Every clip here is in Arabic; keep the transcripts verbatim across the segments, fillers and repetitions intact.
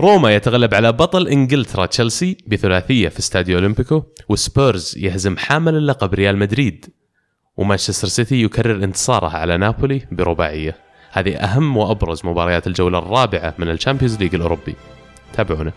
روما يتغلب على بطل إنجلترا تشلسي بثلاثية في استاديو أولمبيكو، وسبيرز يهزم حامل اللقب ريال مدريد، ومانشستر سيتي يكرر انتصاره على نابولي برباعية. هذه أهم وأبرز مباريات الجولة الرابعة من الشامبيونز ليغ الأوروبي. تابعونا.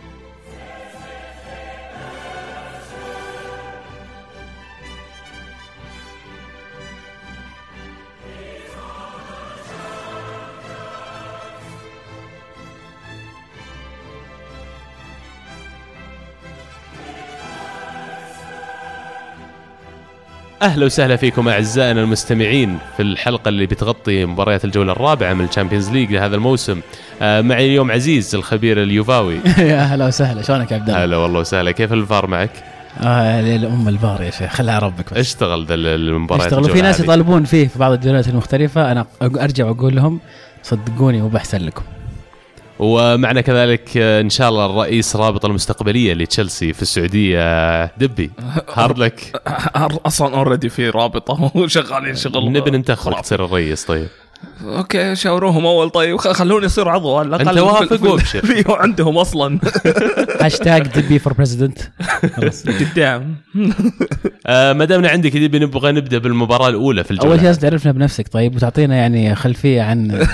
أهلا وسهلا فيكم أعزائنا المستمعين في الحلقة اللي بتغطي مباريات الجولة الرابعة من الشامبيونز ليج لهذا الموسم. معي اليوم عزيز الخبير اليوفاوي. يا أهلا وسهلا، شلونك يا عبد الله؟ هلا والله وسهلا. كيف الفار معك؟ آه لأم الفار يا شيخ، خلها ربك بس. اشتغل ذا المباريات. اشتغلوا في ناس يطالبون فيه في بعض الجولات المختلفة، أنا أرجع وأقول لهم صدقوني وبحسن لكم. ومعنا كذلك إن شاء الله الرئيس رابطة المستقبلية لتشلسي في السعودية دبي. هارد لك. أصلاً أوريدي في رابطة وشغالين شغل. نبي ننتخب تصير الرئيس. طيب أوكي، شاوروهم أول طيب خلوني يصير عضو. أنت وافق في عندهم أصلاً. هاشتاج دبي فور بريزيدنت. قدام. ما دامنا عندك دبي نبغى نبدأ بالمباراة الأولى في الجولة. أول شيء تعرفنا بنفسك طيب، وتعطينا يعني خلفية عن.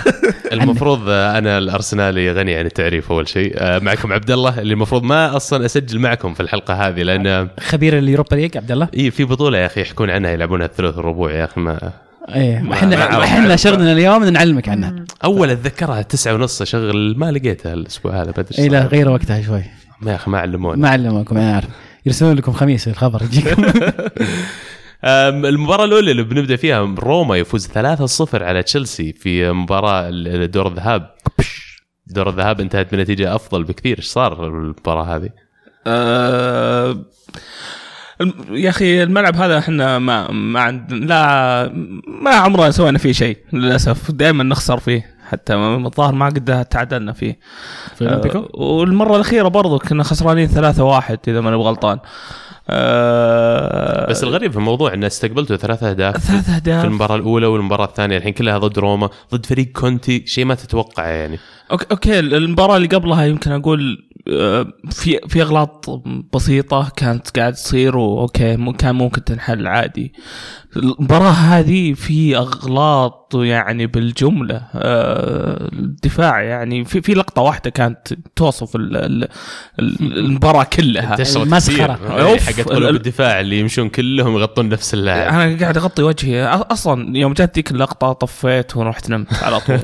المفروض أنا الأرسنالي غني عن التعريف. أول شيء معكم عبد الله اللي المفروض ما أصلا أسجل معكم في الحلقة هذه لأن خبير اليوروبا ليج. عبد الله إيه في بطولة يا أخي يحكون عنها يلعبونها الثلاث الربوع يا أخي. ما إيه إحنا إحنا شغلنا اليوم نعلمك عنها. أول أتذكرها تسعة ونص شغل، ما لقيتها الأسبوع هذا بدري. إيه لا غير وقتها شوي ما يا أخي، ما علمونا ما علموكم. أنا أعرف يرسلون لكم خميس الخبر يجيكم. المباراة الأولى اللي بنبدأ فيها روما يفوز ثلاثة صفر على تشيلسي في مباراة دور الذهاب. دور الذهاب انتهت بنتيجة أفضل بكثير. إيش صار المباراة هذه؟ أه... يا أخي الملعب هذا إحنا ما ما عند لا ما عمرنا سوينا فيه شيء للأسف، دائما نخسر فيه. حتى الظاهر ما قد تعادلنا فيه في أولمبيكو، والمرة الأخيرة برضو كنا خسرانين ثلاثة واحد إذا ما أنا غلطان. بس الغريب في الموضوع أن استقبلته ثلاثة أهداف ثلاثة أهداف في المباراة الأولى والمباراة الثانية الحين كلها ضد روما، ضد فريق كونتي، شيء ما تتوقع يعني. أوكي, أوكي المباراة اللي قبلها يمكن أقول في في أغلاط بسيطة كانت قاعد تصير وأوكي كان ممكن تنحل عادي. المباراة هذه في أغلاط يعني بالجملة. الدفاع يعني في في لقطة واحدة كانت توصف المباراة كلها مسخرة. حقت قلوب الدفاع اللي يمشون كلهم يغطون نفس اللاعب. أنا قاعد أغطي وجهي أصلاً يوم جات ذيك اللقطة طفيت ورحت نمت على طول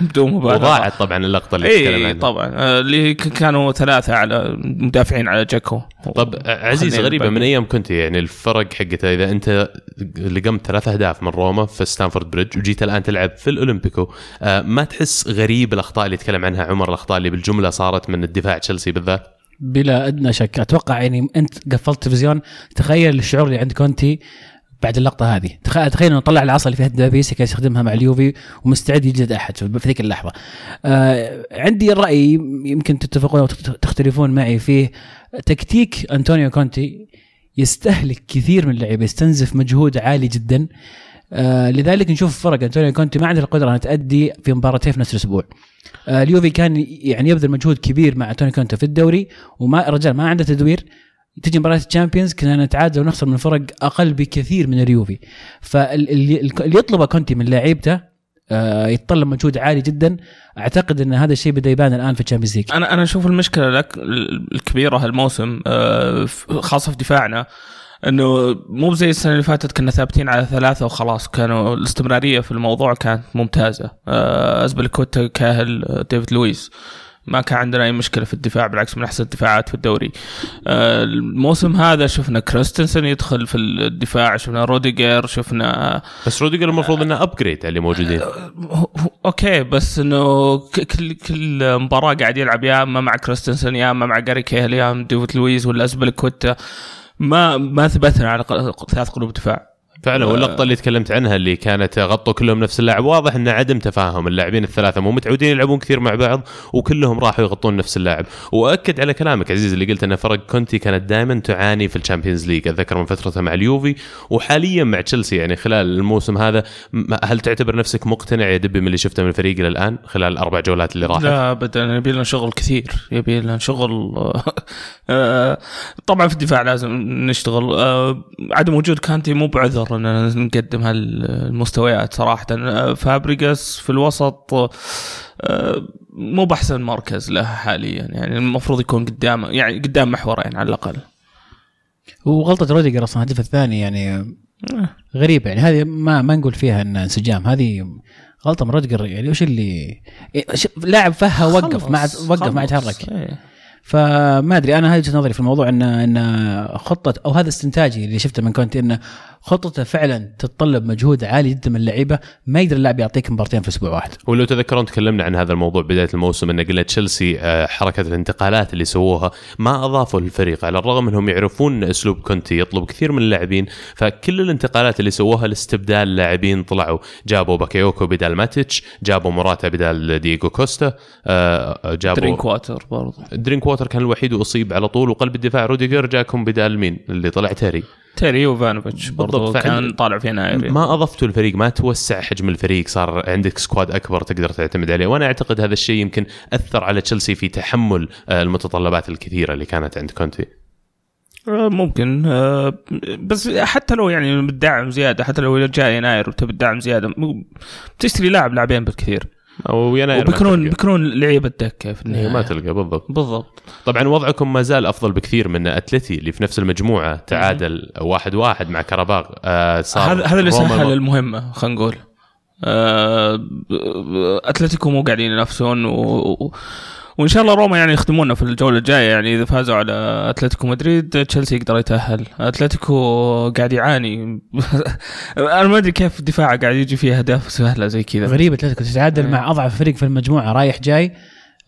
بدون مباراة. وضاعت طبعاً اللقطة اللي تكلم عنها. طبعاً اللي كانوا ثلاثة على مدافعين على جاكو. طب عزيز غريبة من أيام كنت يعني الفرق حقتها إذا أنت لقمت ثلاثة أهداف من روما في ستانفورد بريدج وجيت الآن تلعب في الأولمبيكو، ما تحس غريب الأخطاء اللي تكلم عنها عمر، الأخطاء اللي بالجملة صارت من الدفاع تشيلسي بالذات؟ بلا أدنى شك. أتوقع يعني أنت قفلت التلفزيون، تخيل الشعور اللي عند كونتي بعد اللقطة هذه. تخيل تخيل إنه طلع العصا اللي فيها الدبابيس كان يستخدمها مع اليوفي ومستعد يجلد أحد في ذيك اللحظة. آه عندي الرأي يمكن تتفقون وتختلفون معي فيه. تكتيك أنطونيو كونتي يستهلك كثير من اللعيبة، يستنزف مجهود عالي جدا. آه لذلك نشوف فرق أنطونيو كونتي ما عنده القدرة أن تؤدي في مباراتين في نفس الأسبوع. آه اليوفي كان يعني يبذل مجهود كبير مع أنطونيو كونتي في الدوري وما الرجال ما عنده تدوير. تجي مباراة الشامبيونز كنا نتعادل ونخسر من فرق أقل بكثير من اليوفي. فاللي يطلبه كونتي من لاعيبته يتطلب مجهود عالي جدا. أعتقد أن هذا الشيء بدأ يبان الآن في الشامبيونز ليج. أنا أنا أشوف المشكلة الكبيرة هالموسم خاصة في دفاعنا، إنه مو زي السنة اللي فاتت كنا ثابتين على ثلاثة وخلاص، كانوا الاستمرارية في الموضوع كانت ممتازة. أزبلكوتا كاهل ديفيد لويس، ما كان عندنا أي مشكلة في الدفاع، بالعكس من أحسن الدفاعات في الدوري. الموسم هذا شفنا كريستنسن يدخل في الدفاع، شفنا روديجر، شفنا بس روديجر المفروض إنه أبجريد اللي موجودين. أوكي بس إنه كل كل مباراة قاعد يلعب يا أما مع كريستنسن يا أما مع جاري كيهل يا أما ديفيد لويس ولا أزبلكوتا. ما ما ثبتنا على ثلاث قلوب دفاع فعلا. واللقطة اللي تكلمت عنها اللي كانت غطوا كلهم نفس اللاعب, واضح أن عدم تفاهم اللاعبين الثلاثة, مو متعودين يلعبون كثير مع بعض وكلهم راحوا يغطون نفس اللاعب. وأكد على كلامك عزيز اللي قلت أن فرق كونتي كانت دائما تعاني في الشامبيونز ليج, أتذكر من فترتها مع اليوفي وحاليا مع تشلسي. يعني خلال الموسم هذا هل تعتبر نفسك مقتنع يا دبي من اللي شفته من الفريق إلى الآن خلال الأربع جولات اللي راحت؟ لا أبدا, يبي لنا شغل كثير, يبي لنا شغل. طبعا في الدفاع لازم نشتغل, عدم وجود كانتي مو بعذر أننا نقدم هالمستويات صراحة. فابريغاس في الوسط مو بحسن مركز له حاليا, يعني المفروض يكون قدام, يعني قدام محورين يعني على الأقل. وغلطة روديجر أصلا الهدف الثاني يعني غريبة, يعني هذه ما ما نقول فيها أن انسجام, هذه غلطة من روديجر. يعني وش اللي لاعب فها وقف ما وقف ما يتحرك, فما أدري. أنا هذه وجهة نظري في الموضوع, إن إن خطة أو هذا استنتاجي اللي شفته من كونتي, إن خطته فعلا تتطلب مجهود عالي جدا من اللعيبة, ما يقدر اللاعب يعطيك مبارتين في أسبوع واحد. ولو تذكرون تكلمنا عن هذا الموضوع بداية الموسم, إن قلت تشيلسي حركة الانتقالات اللي سووها ما أضافوا للفريق, على الرغم إنهم يعرفون أسلوب كونتي يطلب كثير من اللاعبين. فكل الانتقالات اللي سووها لاستبدال لاعبين, طلعوا جابوا باكيوكو بدال ماتيتش, جابوا موراتا بدال دييغو كوستا, جابوا درينكووتر, برضو درينكووتر كان الوحيد وأصيب على طول. وقلب الدفاع روديجر جاكم بدال مين اللي طلع, تاري تيري وفانوفيتش برضو كان طالع فينا. ما أضفتوا الفريق, ما توسع حجم الفريق, صار عندك سكواد أكبر تقدر تعتمد عليه. وأنا أعتقد هذا الشيء يمكن أثر على تشيلسي في تحمل المتطلبات الكثيرة اللي كانت عند كونتي. ممكن, بس حتى لو يعني بدعم زيادة, حتى لو جاء يناير وتبي دعم زيادة بتشتري لاعب لاعبين بالكثير, او يناير بكرون بكرون لعيبه الدكه في النهايه ما تلقى. بالضبط بالضبط. طبعا وضعكم ما زال افضل بكثير من اتلتي اللي في نفس المجموعه تعادل واحد واحد مع كرباغ. آه هذا هذا اللي سهل المهمه, خلينا نقول آه اتلتيكو مو قاعدين ينافسون, وان شاء الله روما يعني يخدمونا في الجوله الجايه. يعني اذا فازوا على اتلتيكو مدريد تشيلسي يقدر يتاهل. اتلتيكو قاعد يعاني انا ما ادري كيف دفاعه قاعد يجي فيه اهداف سهله زي كذا. غريبه اتلتيكو تتعادل أه. مع اضعف فريق في المجموعه, رايح جاي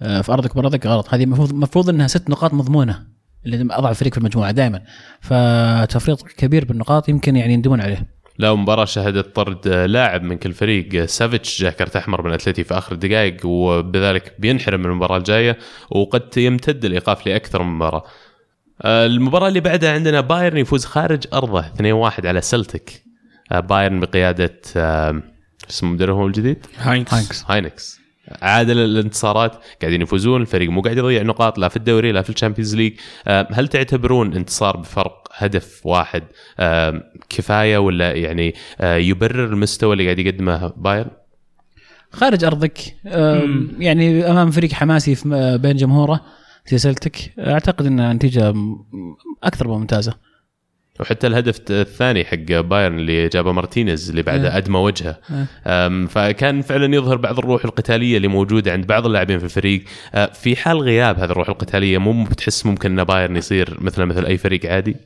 في ارضك برضك غلط. هذه المفروض المفروض انها ست نقاط مضمونه اللي اضعف فريق في المجموعه دائما, فتفريط كبير بالنقاط يمكن يعني يندمون عليه. لا مباراة شهدت طرد لاعب من كل فريق, سافيتش جاء كرت أحمر من أتلتي في آخر الدقائق, وبذلك بينحرم من المباراة الجاية وقد يمتد الإيقاف لأكثر من مباراة. المباراة اللي بعدها عندنا بايرن يفوز خارج أرضه اثنين واحد على سلتيك. بايرن بقيادة اسم مدربهم الجديد هاينكس, هاينكس عادل الانتصارات, قاعدين يفوزون, الفريق مو قاعد يضيع نقاط لا في الدوري لا في الشامبيونز ليج. هل تعتبرون انتصار بفرق هدف واحد كفاية, ولا يعني يبرر المستوى اللي قاعد يقدمه بايرن خارج أرضك يعني أمام فريق حماسي بين جمهوره في سلتك؟ أعتقد أن نتيجة أكثر ممتازة, وحتى الهدف الثاني حق بايرن اللي جابه مارتينيز اللي بعده أدمى وجهه, فكان فعلا يظهر بعض الروح القتالية اللي موجودة عند بعض اللاعبين في الفريق. في حال غياب هذه الروح القتالية مو بتحس ممكن أن بايرن يصير مثل مثل أي فريق عادي؟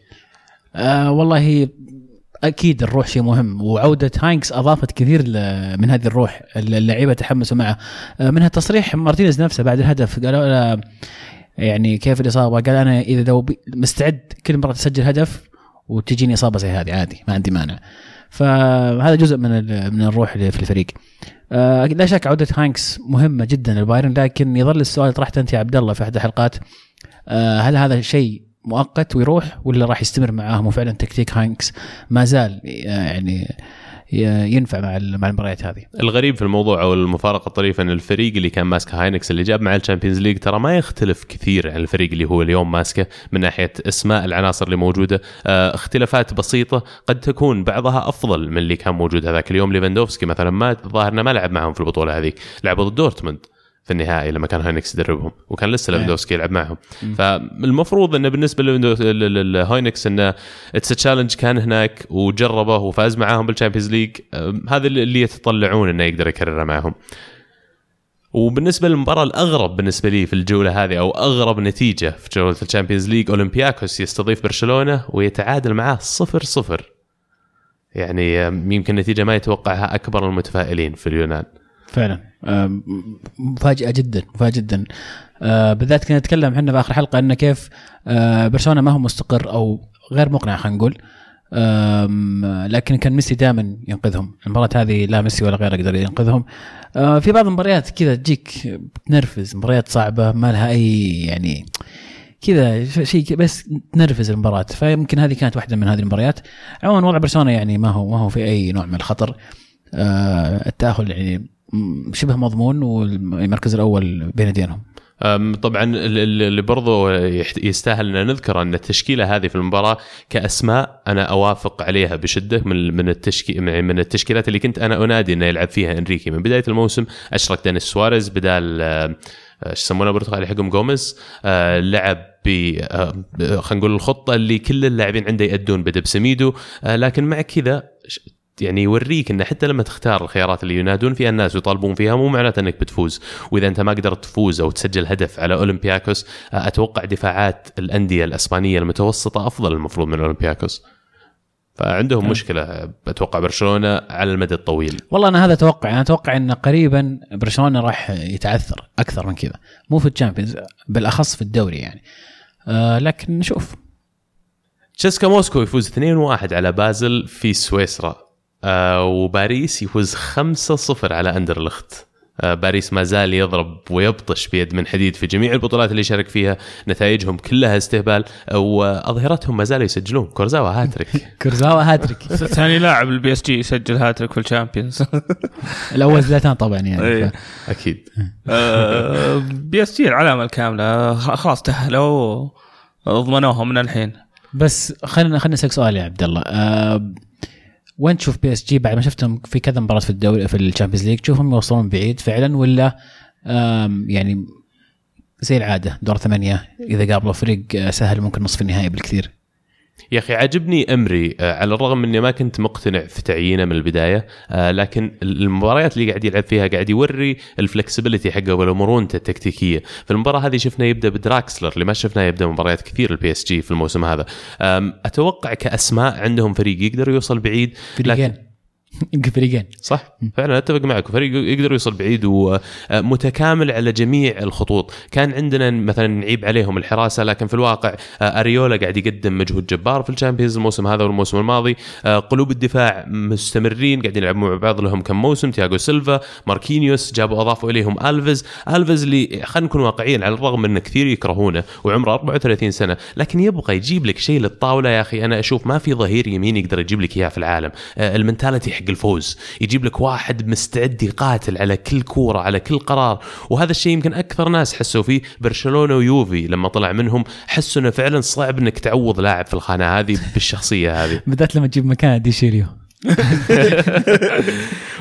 آه والله أكيد الروح شيء مهم, وعودة هاينكس أضافت كثير من هذه الروح, اللاعبة تحمسوا معه. منها تصريح مارتينيز نفسه بعد الهدف, قالوا يعني كيف الإصابة, قال أنا إذا دو مستعد كل مرة تسجل هدف وتجيني إصابة زي هذه عادي ما عندي مانع. فهذا جزء من من الروح في الفريق. آه لا شك عودة هاينكس مهمة جدا للبايرن, لكن يظل السؤال طرحته أنت يا عبد الله في أحد الحلقات, آه هل هذا الشيء مؤقت ويروح ولا راح يستمر معاهم؟ وفعلا تكتيك هاينكس ما زال يعني ينفع مع مع المباريات هذه. الغريب في الموضوع او المفارقه الطريفه ان الفريق اللي كان ماسك هاينكس اللي جاب مع الشامبيونز ليج ترى ما يختلف كثير عن الفريق اللي هو اليوم ماسكه من ناحيه اسماء العناصر اللي موجوده. اختلافات بسيطه قد تكون بعضها افضل من اللي كان موجود هذاك اليوم. ليفاندوفسكي مثلا ما ظاهرنا ما لعب معهم في البطوله هذيك, لعبوا ضد دورتموند في النهائي لما كان هاينكس يدربهم وكان لسه ليفاندوفسكي يلعب معهم. فالمفروض أنه بالنسبة لهاينكس أنه it's a challenge, كان هناك وجربه وفاز معاهم بالشامبيونز ليج, هذا اللي يتطلعون أنه يقدر يكرره معهم. وبالنسبة للمباراة الأغرب بالنسبة لي في الجولة هذه أو أغرب نتيجة في جولة الشامبيونز ليج, أولمبيكوس يستضيف برشلونة ويتعادل معاه صفر صفر. يعني يمكن نتيجة ما يتوقعها أكبر المتفائلين في اليونان فعلا, مفاجأة جدا مفاجأة جدا. بالذات كنا نتكلم حنا في آخر حلقة أن كيف برشلونة ما هو مستقر أو غير مقنع, خلينا نقول لكن كان ميسي دائما ينقذهم. المباراة هذه لا ميسي ولا غيره يقدر ينقذهم. في بعض المباريات كذا تجيك تنرفز، مباريات صعبة ما لها أي يعني كذا شيء بس تنرفز المباراة، فيمكن هذه كانت واحدة من هذه المباريات. عموما وضع برشلونة يعني ما هو ما هو في أي نوع من الخطر، التأهل يعني شبه مضمون والمركز الأول بين يديهم. طبعا اللي برضو يستاهل أن نذكر أن التشكيلة هذه في المباراة كأسماء أنا أوافق عليها بشدة من من التشكيل من التشكيلات اللي كنت أنا أنادي أن يلعب فيها إنريكي من بداية الموسم. أشرك دانيس سواريز بدال ايش يسمونه برتقالي حقهم جوميز، آه لعب ب آه خلينا نقول الخطة اللي كل اللاعبين عنده يأدون بدأ بسميدو، آه لكن مع كذا يعني يوريك أن حتى لما تختار الخيارات اللي ينادون فيها الناس ويطالبون فيها مو معناته أنك بتفوز. وإذا أنت ما قدرت تفوز أو تسجل هدف على أولمبياكوس، أتوقع دفاعات الأندية الأسبانية المتوسطة أفضل المفروض من أولمبياكوس، فعندهم أه. مشكلة أتوقع برشلونة على المدى الطويل. والله أنا هذا أتوقع، أنا أتوقع أن قريبا برشلونة راح يتعثر أكثر من كذا، مو في الشامبيونز بالأخص في الدوري يعني، أه لكن نشوف. تشيسكا موسكو يفوز اثنين واحد على بازل في سويسرا، آه وباريس يفوز خمسة صفر على أندرلخت. آه باريس ما زال يضرب ويبطش بيد من حديد في جميع البطولات اللي شارك فيها، نتائجهم كلها استهبال وأظهرتهم ما زالوا يسجلون. كورزاوا هاتريك كورزاوا هاتريك ثاني لاعب البي اس جي يسجل هاتريك في الشامبيونز، الأول زلاتان طبعا يعني أكيد. آه بي اس جي العلامة الكاملة، خلاص تأهلوا وضمنوها من الحين. بس خلينا خلينا نسألك سؤال يا عبد الله، آه وين تشوف بي اس جي بعد ما شفتهم في كذا مباراة في الدوري في الشامبيونز ليج؟ تشوفهم يوصلون بعيد فعلا ولا يعني زي العادة دور ثمانية إذا قابلوا فريق سهل ممكن نصف النهائي بالكثير؟ يا أخي عجبني أمري، على الرغم أني ما كنت مقتنع في تعيينه من البداية، لكن المباريات اللي قاعد يلعب فيها قاعد يوري الفلكسبيليتي حقه والمرونته التكتيكية. في المباراة هذه شفنا يبدأ بدراكسلر اللي ما شفناه يبدأ مباريات كثير البي اس جي في الموسم هذا. أتوقع كأسماء عندهم فريق يقدر يوصل بعيد، لكن فريقين صح فعلا أتفق معك، فريق يقدر يوصل بعيد ومتكامل على جميع الخطوط. كان عندنا مثلا نعيب عليهم الحراسة، لكن في الواقع أريولا قاعد يقدم مجهود جبار في الشامبيونز الموسم هذا والموسم الماضي. قلوب الدفاع مستمرين قاعدين يلعبون مع بعض لهم كم موسم، تياغو سيلفا ماركينيوس جابوا أضافوا إليهم ألفيز ألفيز اللي خلينا نكون واقعيين على الرغم من كثير يكرهونه وعمره أربعة وثلاثين سنة، لكن يبقى يجيب لك شيء للطاولة. يا أخي أنا أشوف ما في ظهير يمين يقدر يجيب لك إياه في العالم، المنتاليتي حق الفوز، يجيب لك واحد مستعد يقاتل على كل كورة على كل قرار. وهذا الشيء يمكن أكثر ناس حسوا فيه برشلونة ويوفي لما طلع منهم، حسوا أنه فعلا صعب أنك تعوض لاعب في الخانة هذه بالشخصية هذه، بدأت لما تجيب مكان دي شيريو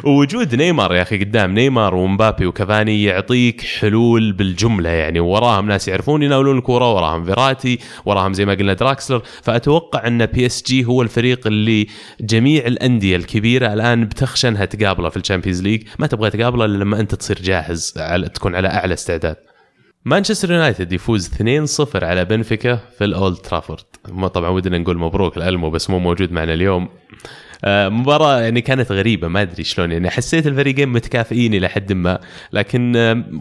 ووجود نيمار. يا أخي قدام نيمار ومبابي وكافاني يعطيك حلول بالجملة يعني، وراهم ناس يعرفون يناولون الكرة، وراهم فيراتي، وراهم زي ما قلنا دراكسلر. فأتوقع أن بي اس جي هو الفريق اللي جميع الأندية الكبيرة الآن بتخشى أنها تقابله في الشامبيونز ليج. ما تبغى تقابله لما أنت تصير جاهز على تكون على أعلى استعداد. مانشستر يونايتد يفوز اثنين صفر على بنفيكا في الأولد ترافورد. ما طبعا ودنا نقول مبروك الألمو بس مو موجود معنا اليوم. مباراة يعني كانت غريبة، ما أدري شلون يعني، حسيت الفريقين متكافئين إلى حد ما، لكن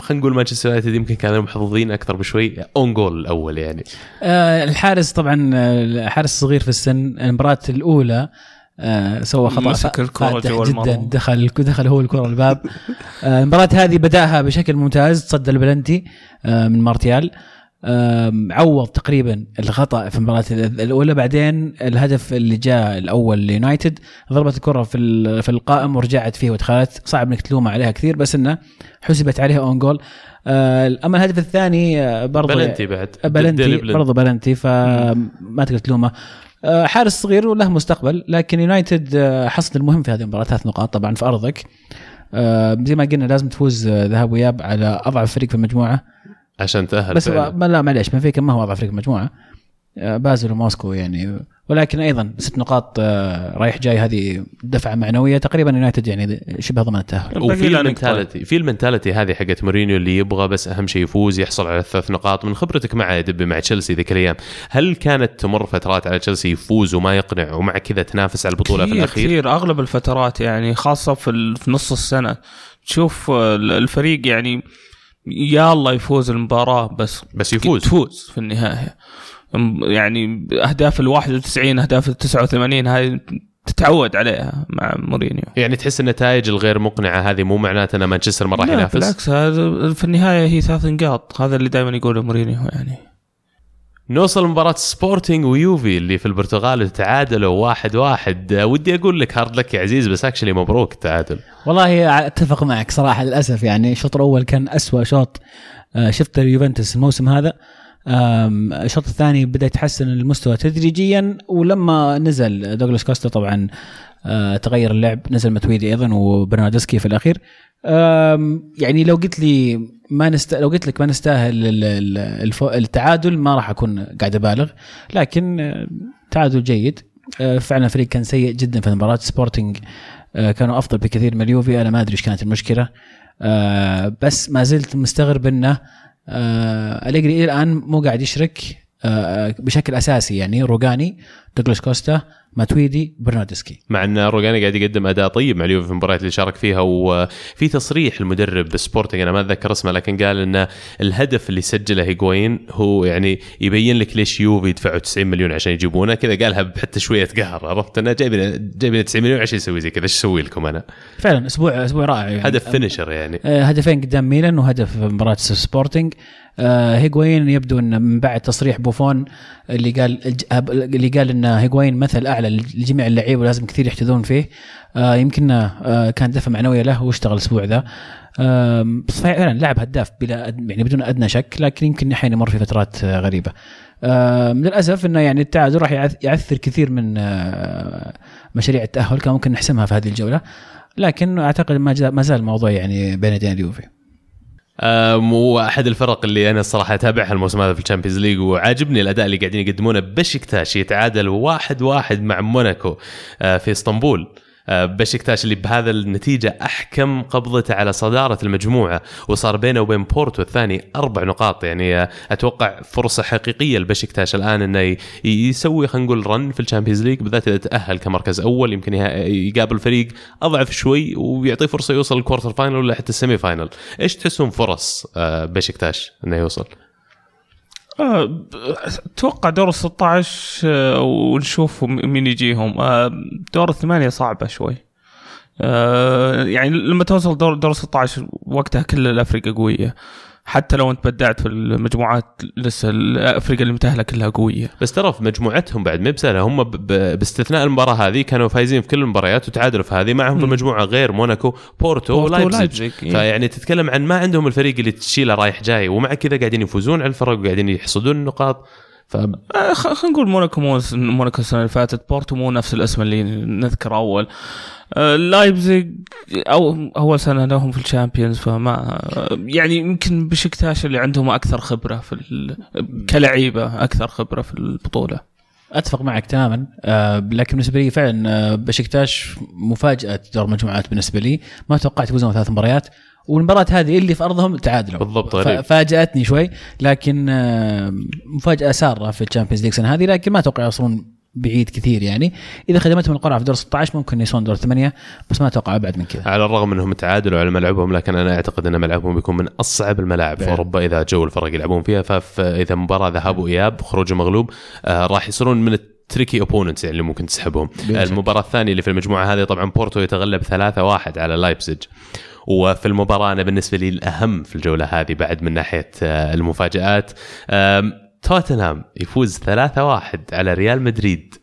خلينا نقول مانشستر يونايتد يمكن كانوا محظوظين أكثر بشوي. أون جول الأول يعني، أه الحارس طبعا حارس صغير في السن، المباراة الأولى أه سوى خطأ فادح جدا، دخل دخل هو الكرة الباب. أه المباراة هذه بدأها بشكل ممتاز، تصدى البلنتي أه من مارتيال، عوض تقريبا الخطأ في المباراة الأولى. بعدين الهدف اللي جاء الأول ليونايتد ضربت الكرة في في القائم ورجعت فيه ودخلت، صعب إنك تلومها عليها كثير بس إنه حسبت عليها أون جول. أما الهدف الثاني برضه بلنتي، بعد بلنتي برضه بلنتي، فما تقدر تلومه، حارس صغير وله مستقبل. لكن يونايتد حصد المهم في هذه المباراة، ثلاث نقاط طبعا في أرضك، زي ما قلنا لازم تفوز ذهاب وياب على أضعف فريق في المجموعة عشان تأهل. بس ما لا معليش ما في كم ما هو وضع فريق المجموعة بازل وموسكو يعني، ولكن أيضا ست نقاط رايح جاي، هذه دفعة معنوية تقريبا يونايتد يعني شبه ضمن التأهل. وفي المنتاليتي في المنتاليتي هذه حقت مورينيو اللي يبغى بس أهم شيء يفوز يحصل على الثلاث نقاط. من خبرتك مع دبي مع تشلسي ذيك الأيام، هل كانت تمر فترات على تشلسي يفوز وما يقنع ومع كذا تنافس على البطولة في الأخير؟ كثير أغلب الفترات يعني، خاصة في نص السنة تشوف الفريق يعني يا الله يفوز المباراة بس بس يفوز تفوز في النهاية. يعني أهداف الواحد وتسعين أهداف التسعة وثمانين هاي تتعود عليها مع مورينيو. يعني تحس النتائج الغير مقنعة هذه مو معناته أن مانشستر ما راح ينافس؟ بالعكس، هذا في النهاية هي ثلاث نقاط، هذا اللي دائما يقوله مورينيو. يعني نوصل مباراة سبورتينج ويوفي اللي في البرتغال تعادلوا واحد واحد. ودي أقول لك هارد لك يا عزيز، بس أكشلي مبروك التعادل. والله أتفق معك صراحة، للأسف يعني الشوط الأول كان أسوأ شوط شفت اليوفنتوس الموسم هذا. الشوط الثاني بدأ يتحسن المستوى تدريجيا، ولما نزل دوغلاس كوستا طبعا تغير اللعب، نزل متويدي أيضا وبرناردسكي في الأخير. يعني لو قلت لي ما نست... لو قلت لك ما نستاهل الف... التعادل ما راح أكون قاعد أبالغ، لكن تعادل جيد. فعلا فريق كان سيء جدا في المباراة، سبورتينج كانوا أفضل بكثير من اليوفي. أنا ما أدري إيش كانت المشكلة، بس ما زلت مستغرب إنه أليجري إلى الآن مو قاعد يشرك بشكل أساسي. يعني روغاني، دوغلاس كوستا، ماتويدي، برناردسكي، مع أن روغاني قاعد يقدم أداء طيب مع اليوفي في المباريات اللي شارك فيها. وفي تصريح المدرب بسبورتينج أنا ما أتذكر اسمه، لكن قال أن الهدف اللي سجله هيغوين هو يعني يبين لك ليش يوفي يدفعوا تسعين مليون عشان يجيبونه. كذا قالها بحتى شوية قهر، عرفت أنه جايبين جايبين تسعين مليون عشان يسوي زي كذا. إيش أسوي لكم أنا؟ فعلا أسبوع أسبوع رائع، يعني هدف فينيشر، يعني هدفين قدام ميلان وهدف مباراة سبورتينج. هيغوين يبدو أن من بعد تصريح بوفون اللي قال اللي قال أن هيغوين مثل أعلى لجميع اللعيبة ولازم كثير يحتذون فيه، يمكن كان دفع معنوية له واشتغل الأسبوع ذا. فعلا لاعب هداف بلا يعني بدون أدنى شك، لكن يمكن الحين يمر في فترات غريبة. للأسف أنه يعني التعادل راح يعثر كثير من مشاريع التأهل، كان ممكن نحسمها في هذه الجولة، لكن أعتقد ما زال الموضوع يعني بين يدين اليوفي. وأحد الفرق اللي أنا الصراحة أتابعها الموسم هذا في الشامبيونز ليغ وعاجبني الأداء اللي قاعدين يقدمونه، بشكتاش يتعادل واحد واحد مع موناكو في اسطنبول. بشكتاش اللي بهذا النتيجة أحكم قبضته على صدارة المجموعة، وصار بينه وبين بورتو الثاني أربع نقاط. يعني أتوقع فرصة حقيقية لبشكتاش الآن إنه يسوي خلينا نقول رن في الشامبيونز ليج، بالذات إذا تأهل كمركز أول يمكن يقابل فريق أضعف شوي ويعطيه فرصة يوصل الكوارتر فاينل ولا حتى السيمي فاينل. إيش تحسون فرص بشكتاش إنه يوصل؟ أتوقع دور الستة عشر ونشوف مين يجيهم. دور الثمانية صعبة شوي، يعني لما توصل دور دور ستة عشر وقتها كل الأفريقيا قوية، حتى لو أنت بدأت في المجموعات لسه الأفريقيا اللي متأهلة كلها قوية. بس ترى في مجموعتهم بعد ما بسهلة، هم باستثناء المباراة هذه كانوا فايزين في كل المباريات وتعادلوا في هذه، معهم في المجموعة غير موناكو بورتو ولايبزيج. فيعني تتكلم عن ما عندهم الفريق اللي تشيله رايح جاي، ومع كذا قاعدين يفوزون على الفرق وقاعدين يحصدون النقاط. ف خلينا نقول موناكو مو موناكو السنة اللي فاتت، بورتو مو نفس الاسم اللي نذكر أول. لايبزيغ أو أول سنة لهم في الشامبيونز، فما يعني يمكن بشكتاش اللي عندهم أكثر خبرة في ال... كلعيبة أكثر خبرة في البطولة. أتفق معك تماما، لكن بالنسبة لي فعلا بشكتاش مفاجأة دور مجموعات بالنسبة لي. ما توقعت يفوزون ثلاث مباريات، والمباراة هذه اللي في أرضهم تعادلوا بالضبط، فاجأتني شوي، لكن مفاجأة سارة في الشامبيونز ليغ سنة هذه. لكن ما توقع يوصلون بعيد كثير، يعني إذا خدمتهم القرعة في دور ستة عشر ممكن يوصلون دور ثمانية، بس ما توقع أبعد من كذا. على الرغم أنهم تعادلوا على ملعبهم، لكن أنا أعتقد أن ملعبهم بيكون من أصعب الملاعب في أوروبا إذا جو الفرق يلعبون فيها. فإذا مباراة ذهاب وإياب خروج مغلوب آه راح يصيرون من تريكي أوبوننتس اللي ممكن تسحبهم. المباراة الثانية اللي في المجموعة هذه طبعا بورتو يتغلب ثلاثة واحد على لايبزيج. وفي المباراة أنا بالنسبة لي الأهم في الجولة هذه بعد من ناحية المفاجآت، توتنهام يفوز ثلاثة واحد على ريال مدريد.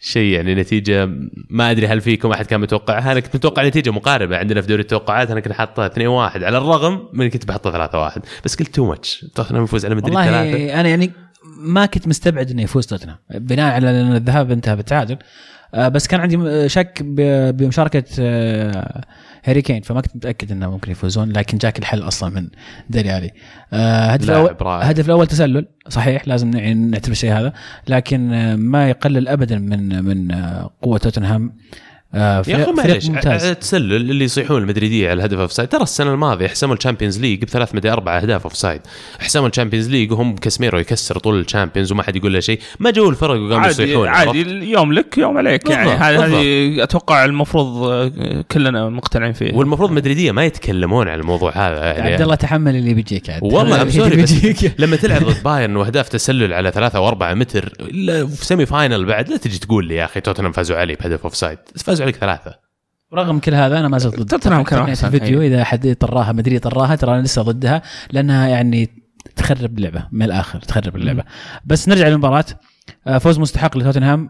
شيء يعني نتيجة ما أدري هل فيكم أحد كان متوقعها؟ أنا كنت متوقع نتيجة مقاربة عندنا في دوري التوقعات، أنا كنت حاطها اثنين واحد على الرغم من كنت بحطها ثلاثة واحد، بس قلت تو ماتش توتنهام يفوز على مدريد ثلاثة. أنا يعني ما كنت مستبعد إنه يفوز توتنهام بناء على أن الذهاب انتهى بالتعادل، بس كان عندي شك بمشاركة هاري كين، فما كنت متأكد أنه ممكن يفوزون، لكن جاك الحل أصلا من ديلي علي. هدف الأول, الأول تسلل صحيح، لازم نعتبر شيء هذا، لكن ما يقلل أبدا من من قوة توتنهام آه يا اخو معليش التسلل اللي يصيحون المدريديه على الهدف اوف سايد، ترى السنه الماضيه حسموا الشامبيونز ليج بثلاث مدى اربع اهداف اوف سايد، حسموا الشامبيونز ليج وهم كاسميرو يكسر طول الشامبيونز وما حد يقول له شيء، ما جو الفرق وقاموا يصيحون عادي اليوم لك يوم عليك يعني. هذه اتوقع المفروض كلنا مقتنعين فيه، والمفروض مدريديه ما يتكلمون على الموضوع هذا يعني. عبد الله تحمل اللي بيجيك عاد والله ام سوري لما تلعب ضد بايرن واهداف تسلل على ثلاثة واربعة متر في سيمي فاينل بعد لا تجي تقول لي يا اخي توتنهام فازوا علي بهدف اوف سايد، فازوا عليك ثلاثة. رغم كل هذا أنا ما زلت ضد توتنهام. كان فيديو إذا حد يطراها مدريد طراها ترى أنا لسه ضدها لأنها يعني تخرب اللعبة من الآخر، تخرب اللعبة. م- بس نرجع للمباراة، فوز مستحق لتوتنهام،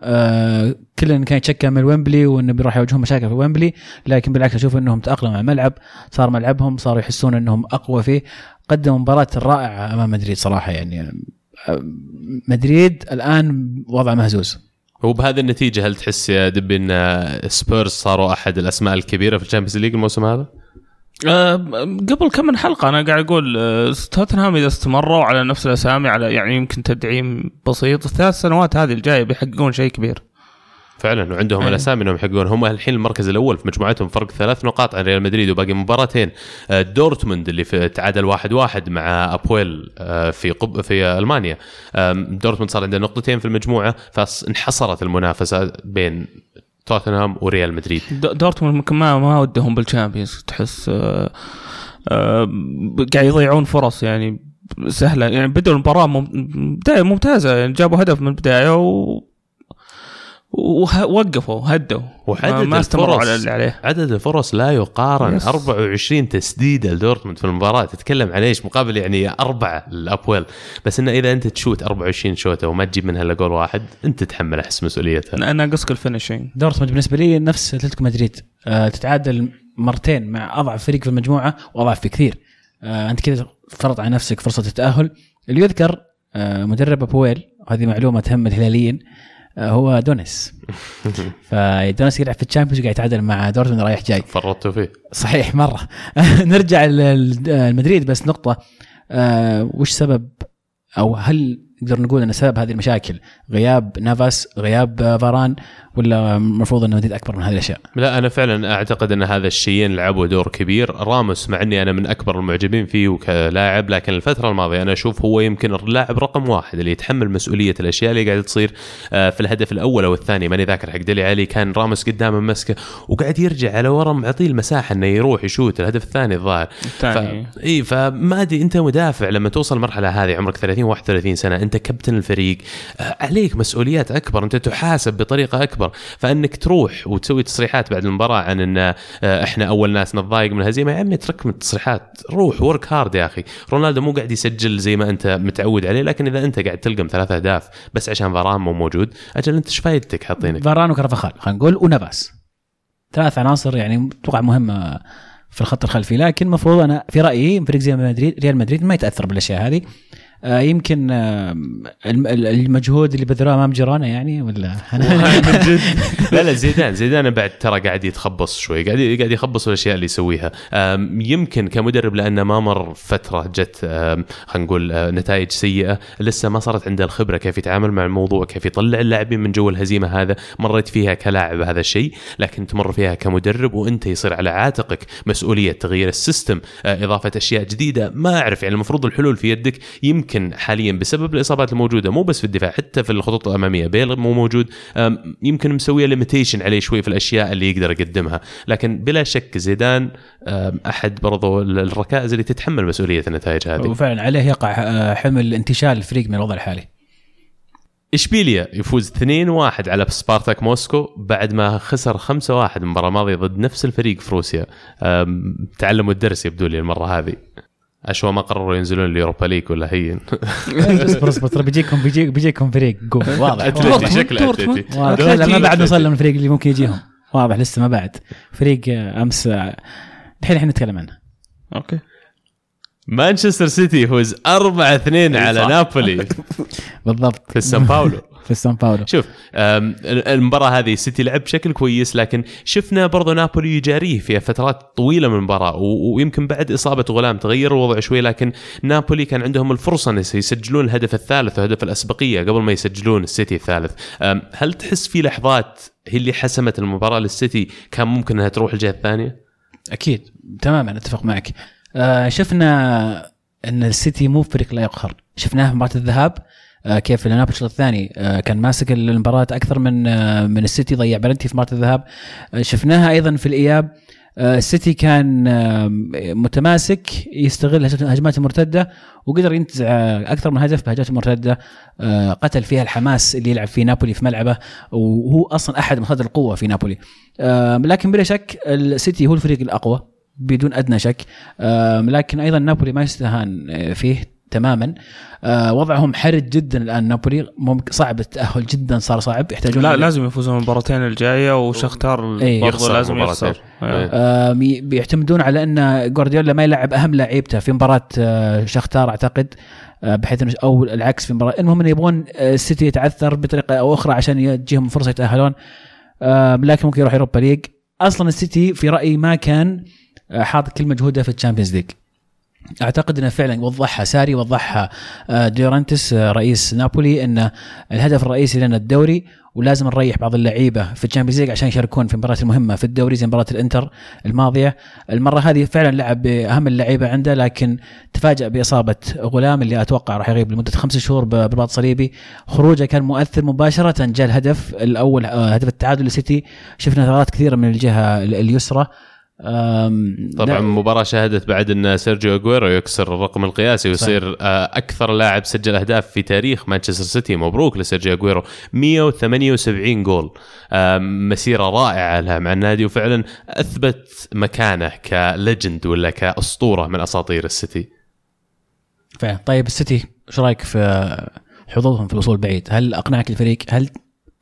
كلنا كان يتشكى من ويمبلي وإنه بيروح يواجهون مشاكل في ويمبلي، لكن بالعكس أشوف إنهم تأقلموا مع الملعب، صار ملعبهم صاروا يحسون إنهم أقوى فيه، قدموا مباراة رائعة أمام مدريد صراحة يعني. مدريد الآن وضع مهزوز. وبهذه النتيجة هل تحس يا دبي أن سبيرز صاروا أحد الأسماء الكبيرة في الشامبيونز ليج الموسم هذا؟ أه قبل كم من حلقة أنا قاعد أقول توتنهام إذا استمروا على نفس الأسامي على يعني يمكن تدعيم بسيط الثلاث سنوات هذه الجاية بيحققون شيء كبير فعلا، وعندهم أيه. الأسامي أنهم يحققون. هم الحين المركز الأول في مجموعتهم فرق ثلاث نقاط عن ريال مدريد وباقي مباراتين، دورتموند اللي في تعادل واحد واحد مع أبويل في قب في ألمانيا، دورتموند صار عنده نقطتين في المجموعة فانحصرت المنافسة بين توتنهام وريال مدريد. دورتموند ممكن ما ما ودهم بالشامبيونز، تحس قاعد يضيعون فرص يعني سهلة يعني، بدأوا المباراة بداية ممتازة يعني جابوا هدف من البداية و ووقفوا هدوا وعدد الفرص عليه. عدد الفرص لا يقارن، يس. أربعة وعشرين تسديدة لدورتموند في المباراة تتكلم عليش مقابل يعني أربعة لأبويل، بس إنه إذا أنت تشوت أربعة وعشرين شوتة وما تجيب منها إلا جول واحد أنت تتحمل أحس مسؤوليتها. أنا قصك الفينشينج دورتموند بالنسبة لي نفس أتلتيكو مدريد، أه تتعادل مرتين مع أضعف فريق في المجموعة وأضعف في كثير، أه أنت كده فرض على نفسك فرصة التأهل. اللي يذكر أه مدرب أبويل، هذه معلومة تهم الهلاليين، هو دونيس. فدونيس يلعب في الشامبيونز قاعد يتعادل مع دورتموند رايح جاي، فرطوا فيه صحيح مرة. نرجع للمدريد بس نقطة، أه وش سبب أو هل نقدر نقول أن سبب هذه المشاكل غياب نافاس غياب فاران، ولا المفروض أن مدريد أكبر من هذه الأشياء؟ لا أنا فعلا أعتقد أن هذا الشيئين لعبوا دور كبير. راموس مع أني أنا من أكبر المعجبين فيه وكلاعب، لكن الفترة الماضية أنا أشوف هو يمكن اللاعب رقم واحد اللي يتحمل مسؤولية الأشياء اللي قاعدة تصير في الهدف الأول أو الثاني ماني ذاكر حق دلي علي، كان راموس قدامه مسكة وقاعد يرجع على ورا معطيه المساحة أنه يروح يشوت الهدف الثاني الظاهر. ف... فما أدري أنت مدافع لما توصل مرحلة هذه عمرك ثلاثين واحد وثلاثين سنة، أنت كابتن الفريق عليك مسؤوليات أكبر، أنت تحاسب بطريقة أكبر، فأنك تروح وتسوي تصريحات بعد المباراة عن أن إحنا أول ناس نتضايق من الهزيمة. يا عمي ترك من التصريحات، روح ورك هارد يا أخي. رونالدو مو قاعد يسجل زي ما أنت متعود عليه، لكن إذا أنت قاعد تلقم ثلاثة أهداف بس عشان فاران مو موجود، أجل أنت شفايدتك حاطينك فاران وكرفخال خلينا نقول ونباس، ثلاث عناصر يعني توقع مهمة في الخط الخلفي. لكن مفروض أنا في رأيي فريق زي مدريد ريال مدريد ما يتأثر بالأشياء هذه، يمكن المجهود اللي بذلوه امام جيرانه يعني ولا لا لا زيدان زيدان بعد ترى قاعد يتخبص شوي، قاعد قاعد يخبص الاشياء اللي يسويها. يمكن كمدرب لانه ما مر فتره جت خلينا نقول نتائج سيئه، لسه ما صارت عنده الخبره كيف يتعامل مع الموضوع، كيف يطلع اللاعبين من جو الهزيمه. هذا مريت فيها كلاعب هذا الشيء، لكن تمر فيها كمدرب وانت يصير على عاتقك مسؤوليه تغيير السيستم، اضافه اشياء جديده ما اعرف يعني. المفروض الحلول في يدك، يمكن حاليا بسبب الإصابات الموجودة مو بس في الدفاع حتى في الخطوط الأمامية بيل مو موجود، يمكن مسوية ليميتيشن عليه شوي في الأشياء اللي يقدر يقدمها، لكن بلا شك زيدان أحد برضو الركائز اللي تتحمل مسؤولية النتائج هذه، وفعلا عليه يقع حمل انتشال الفريق من الوضع الحالي. إشبيليا يفوز اثنين واحد على سبارتاك موسكو بعد ما خسر خمسة واحد المباراة الماضية ضد نفس الفريق في روسيا. تعلموا الدرس يبدو لي المرة هذه، أشوا ما قرروا ينزلون اليوروبا ليج ولا هين. اصبر اصبر بيجيكم بيجيك بيجيكم فريق قوي واضح. أتلتي شكله أتلتي. لا ما بعد نوصل للفريق اللي ممكن يجيهم واضح لسه ما بعد. فريق أمس الحين إحنا نتكلم عنه. أوكي. مانشستر سيتي فوز أربعة اثنين على نابولي بالضبط في سان باولو. في سان باولو. شوف المباراة هذه سيتي لعب بشكل كويس, لكن شفنا برضو نابولي يجاريه في فترات طويلة من المباراة, ويمكن بعد إصابة غلام تغير الوضع شوي, لكن نابولي كان عندهم الفرصة أن يسجلون الهدف الثالث وهدف الأسبقية قبل ما يسجلون السيتي الثالث. هل تحس في لحظات هي اللي حسمت المباراة للسيتي كان ممكن أنها تروح الجهة الثانية؟ أكيد تماما أتفق معك. آه شفنا أن السيتي مو فريق لا يقهر, شفناه في مباراة الذهاب آه كيف لأن الشوط الثاني آه كان ماسك المباراة أكثر من آه من السيتي, ضيع بلنتي في مباراة الذهاب. آه شفناها أيضا في الإياب, آه السيتي كان آه متماسك يستغل هجمات المرتدة وقدر ينتزع أكثر من هدف بهجمات المرتدة, آه قتل فيها الحماس اللي يلعب فيه نابولي في ملعبه, وهو أصلا أحد مصادر القوة في نابولي. آه لكن بلا شك السيتي هو الفريق الأقوى بدون أدنى شك, لكن أيضا نابولي ما يستهان فيه تماما. وضعهم حرج جدا الآن نابولي, ممكن صعب التأهل جدا, صار صعب, يحتاجون لا لازم يفوزون المباراتين الجاية وشختار ايه برضو لازم يخسر. ايه بيعتمدون على أن جوارديولا ما يلعب أهم لعيبته في مباراة شختار أعتقد, بحيث أنه أو العكس في مباراة. المهم أن يبغون السيتي يتعثر بطريقة أو أخرى عشان يجيهم فرصة يتأهلون, لكن ممكن يروح يوروبا ليج. أصلا السيتي في رأيي ما كان حاط كل مجهوده في الشامبيونز ليج, اعتقد انه فعلا وضحها ساري, وضحها ديورانتس رئيس نابولي ان الهدف الرئيسي لنا الدوري, ولازم نريح بعض اللعيبه في الشامبيونز ليج عشان يشاركون في المباريات المهمه في الدوري زي مباراه الانتر الماضيه. المره هذه فعلا لعب باهم اللعيبه عنده, لكن تفاجأ باصابه غلام اللي اتوقع راح يغيب لمده خمسة شهور برباط صليبي. خروجه كان مؤثر مباشره, جاء الهدف الاول هدف التعادل للسيتي. شفنا ثغرات كثيره من الجهه اليسرى طبعا. مباراة شهدت بعد أن سيرجيو أغويرو يكسر الرقم القياسي ويصير أكثر لاعب سجل أهداف في تاريخ مانشستر سيتي. مبروك لسيرجيو أغويرو, مئة وثمانية وسبعين جول, مسيرة رائعة لها مع النادي, وفعلا أثبت مكانه كليجند ولا كأسطورة من أساطير السيتي. فعلا. طيب السيتي شو رأيك في حظوظهم في الوصول بعيد؟ هل أقنعك الفريق؟ هل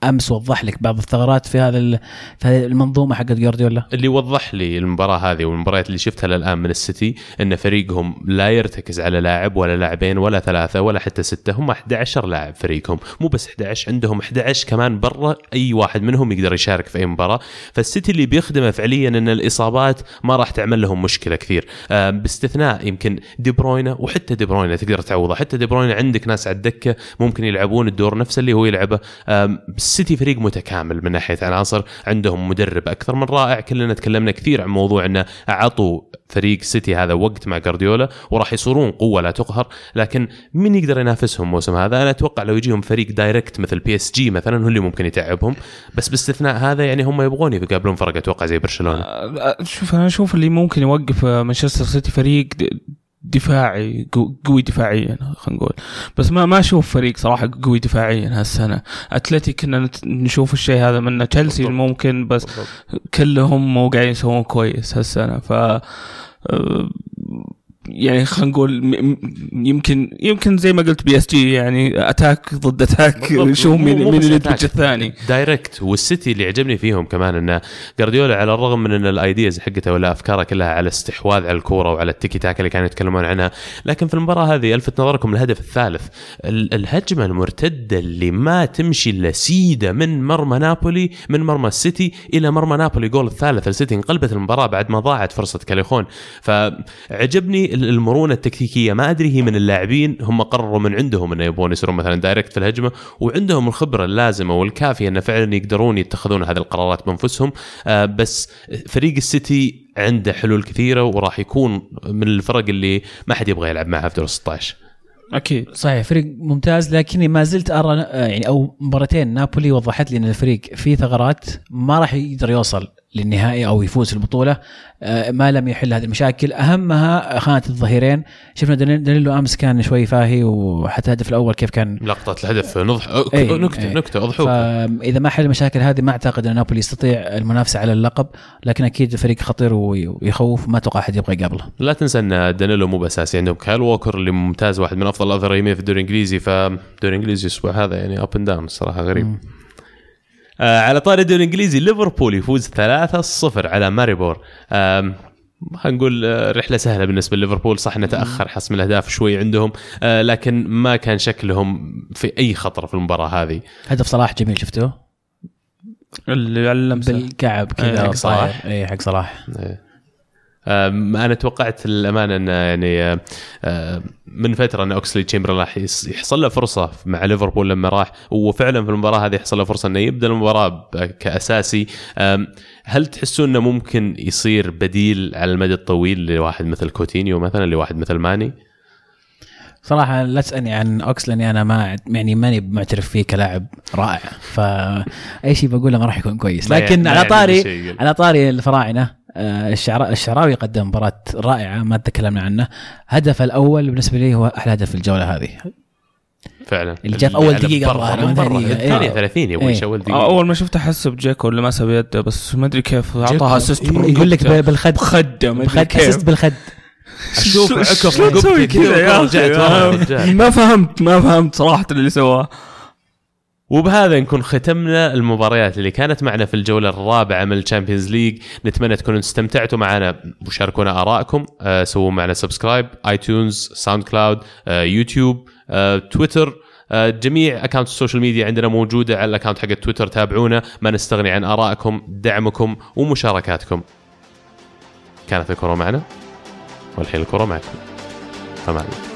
امس وضح لك بعض الثغرات في هذا في هذه المنظومه حقت جوارديولا؟ اللي وضح لي المباراه هذه والمباريات اللي شفتها للان من السيتي ان فريقهم لا يرتكز على لاعب ولا لاعبين ولا ثلاثه ولا حتى سته, هم أحد عشر لاعب فريقهم, مو بس أحد عشر, عندهم أحد عشر كمان برا, اي واحد منهم يقدر يشارك في اي مباراه. فالسيتي اللي بيخدمه فعليا ان الاصابات ما راح تعمل لهم مشكله كثير, باستثناء يمكن دي بروينا, وحتى دي بروينا تقدر تعوضه, حتى دي بروينا عندك ناس على الدكه ممكن يلعبون الدور نفسه اللي هو يلعبه. السيتي فريق متكامل من ناحية عناصر, عندهم مدرب أكثر من رائع, كلنا تكلمنا كثير عن موضوع أنه عطوا فريق سيتي هذا وقت مع جوارديولا وراح يصيرون قوة لا تقهر, لكن من يقدر ينافسهم موسم هذا؟ أنا أتوقع لو يجيهم فريق دايركت مثل بي اس جي مثلا هو اللي ممكن يتعبهم, بس باستثناء هذا يعني هم يبغون يقابلون فرق أتوقع زي برشلونة. شوف أنا أشوف اللي ممكن يوقف مانشستر سيتي فريق دفاعي قوي دفاعيا, خلينا نقول, بس ما ما اشوف فريق صراحه قوي دفاعيا هالسنه. اتلتيك كنا نشوف الشيء هذا منه, تشلسي ممكن, بس كلهم مو قاعدين يسوون كويس هالسنه. ف يعني خلينا نقول يمكن يمكن زي ما قلت بي اس جي يعني اتاك ضد اتاك, نشوف من من الاتجاه الثاني دايركت. والسيتي اللي عجبني فيهم كمان ان جوارديولا على الرغم من ان الايدياز حقته ولا افكاره كلها على الاستحواذ على الكوره وعلى التيكي تاك اللي كانوا يتكلمون عنها, لكن في المباراه هذه الفت نظركم الهدف الثالث, الهجمه المرتده اللي ما تمشي الا سيده من مرمى نابولي, من مرمى السيتي الى مرمى نابولي, جول الثالث السيتي, انقلبت المباراه بعد ما ضاعت فرصه كاليخون. فعجبني المرونة التكتيكية, ما أدري هي من اللاعبين هم قرروا من عندهم أنه يبغون يسرون مثلا دايركت في الهجمة, وعندهم الخبرة اللازمة والكافية أنه فعلا يقدرون يتخذون هذه القرارات بأنفسهم. آه بس فريق السيتي عنده حلول كثيرة, وراح يكون من الفرق اللي ما حد يبغى يلعب معها في دور ستة عشر. أكيد صحيح فريق ممتاز, لكني ما زلت أرى يعني أو مبارتين نابولي وضحت لي أن الفريق فيه ثغرات, ما راح يقدر يوصل للنهائي أو يفوز البطولة ما لم يحل هذه المشاكل. أهمها خانة الظهيرين, شفنا دانيلو أمس كان شوي فاهي, وحتى الهدف الأول كيف كان لقطة الهدف نضح ايه نكتة ايه نكتة أضحوك. فإذا ما حل المشاكل هذه ما أعتقد أن نابولي يستطيع المنافسة على اللقب, لكن أكيد فريق خطير ويخوف, ما توقع أحد يبغى يقابله. لا تنسى أن دانيلو مو بأساسي, عندهم كايل ووكر اللي ممتاز, واحد من أفضل الأظهر يمين في الدوري الإنجليزي, فالدوري الإنجليزي أسبوع هذا يعني up and down صراحة غريب. م. على طاري الدوري الإنجليزي, ليفربول يفوز ثلاثة صفر على ماريبور. هنقول رحلة سهلة بالنسبة لليفربول. صح أنه تأخر حسم الأهداف شوي عندهم لكن ما كان شكلهم في أي خطر في المباراة هذه. هدف صلاح جميل شفتوه اللي علم بالكعب كذا حق صلاح. إيه حق صلاح. أنا توقعت الأمانة أن يعني من فترة أن أوكسلي تشامبرلين راح يحصل له فرصة مع ليفربول لما راح، وفعلا في المباراة هذه حصل له فرصة أنه يبدأ المباراة كأساسي. هل تحسون أنه ممكن يصير بديل على المدى الطويل لواحد مثل كوتينيو مثلا، لواحد مثل ماني؟ صراحة لا تسألني عن أوكسلي، أنا ما يعني ماني معترف فيه كلاعب رائع، فأي شيء بقوله ما راح يكون كويس. لكن على طاري على طاري الفراعنة الشعراوي قدم مباراة رائعة ما تكلمنا عنه. هدف الأول بالنسبة لي هو أحلى هدف في الجولة هذه فعلا، اللي جاء أول دقيقة الثانية ثلاثين يبغى يشول دقيقة. أول ما شفته حس بجاكو اللي ما سبيته، بس ما أدري كيف أعطاها أسست. يقول لك بالخد بالخد أسست بالخد. شوف عكف سوي كذا يا أخي، ما فهمت ما فهمت صراحة اللي سواه. وبهذا نكون ختمنا المباريات اللي كانت معنا في الجولة الرابعة من الشامبيونز ليج. نتمنى تكونوا استمتعتوا معنا وشاركونا آرائكم. أه سووا معنا سبسكرايب، آيتونز، ساوند كلاود، أه يوتيوب، أه تويتر. أه جميع أكاونت السوشيال ميديا عندنا موجودة على الأكاونت حق تويتر، تابعونا. ما نستغني عن آرائكم، دعمكم ومشاركاتكم. كانت الكرة معنا والحين الكرة معكم. تمام.